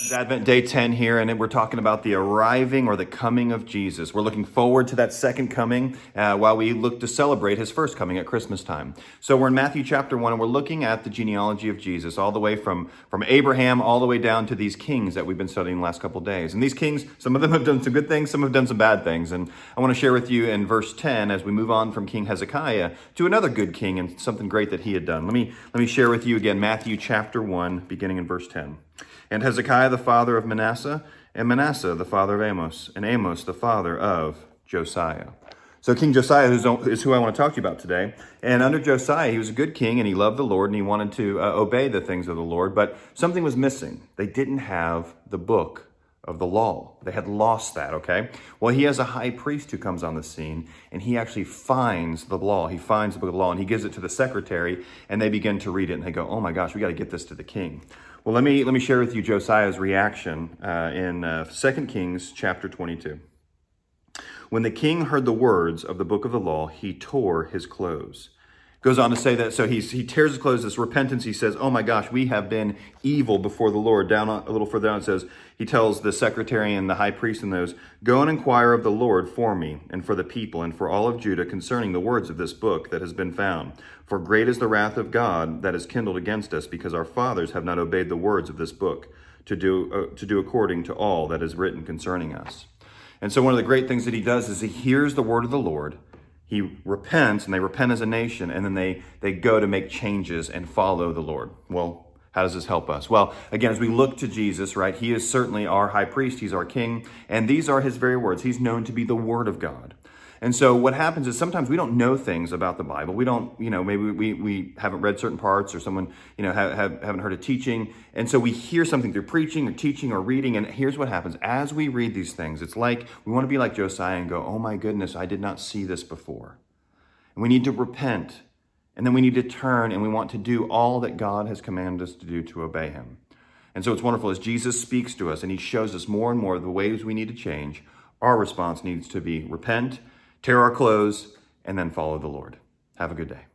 It's Advent Day 10 here, and we're talking about the arriving or the coming of Jesus. We're looking forward to that second coming while we look to celebrate his first coming at Christmas time. So we're in Matthew chapter 1, and we're looking at the genealogy of Jesus, all the way from Abraham all the way down to these kings that we've been studying the last couple of days. And these kings, some of them have done some good things, some have done some bad things. And I want to share with you in verse 10, as we move on from King Hezekiah to another good king and something great that he had done. Let me share with you again Matthew chapter 1, beginning in verse 10. And Hezekiah the father of Manasseh, and Manasseh the father of Amos, and Amos the father of Josiah. So King Josiah is who I want to talk to you about today. And under Josiah, he was a good king, and he loved the Lord, and he wanted to obey the things of the Lord. But something was missing. They didn't have the book of the law. They had lost that, okay? Well, he has a high priest who comes on the scene, and he actually finds the law. He finds the book of the law, and he gives it to the secretary, and they begin to read it, and they go, oh my gosh, we got to get this to the king. Well, let me share with you Josiah's reaction in 2 Kings chapter 22. When the king heard the words of the book of the law, he tore his clothes. Goes on to say that, so he tears his clothes, this repentance, he says, oh my gosh, we have been evil before the Lord. Down a little further down, it says, he tells the secretary and the high priest and those, go and inquire of the Lord for me and for the people and for all of Judah concerning the words of this book that has been found. For great is the wrath of God that is kindled against us, because our fathers have not obeyed the words of this book to do according to all that is written concerning us. And so one of the great things that he does is he hears the word of the Lord. He repents, and they repent as a nation, and then they go to make changes and follow the Lord. Well, how does this help us? Well, again, as we look to Jesus, right, he is certainly our high priest, he's our king, and these are his very words. He's known to be the word of God. And so what happens is sometimes we don't know things about the Bible. We don't, maybe we haven't read certain parts, or someone, haven't heard a teaching. And so we hear something through preaching or teaching or reading. And here's what happens. As we read these things, it's like we want to be like Josiah and go, oh my goodness, I did not see this before. And we need to repent. And then we need to turn, and we want to do all that God has commanded us to do to obey him. And so it's wonderful as Jesus speaks to us and he shows us more and more of the ways we need to change. Our response needs to be repent, tear our clothes, and then follow the Lord. Have a good day.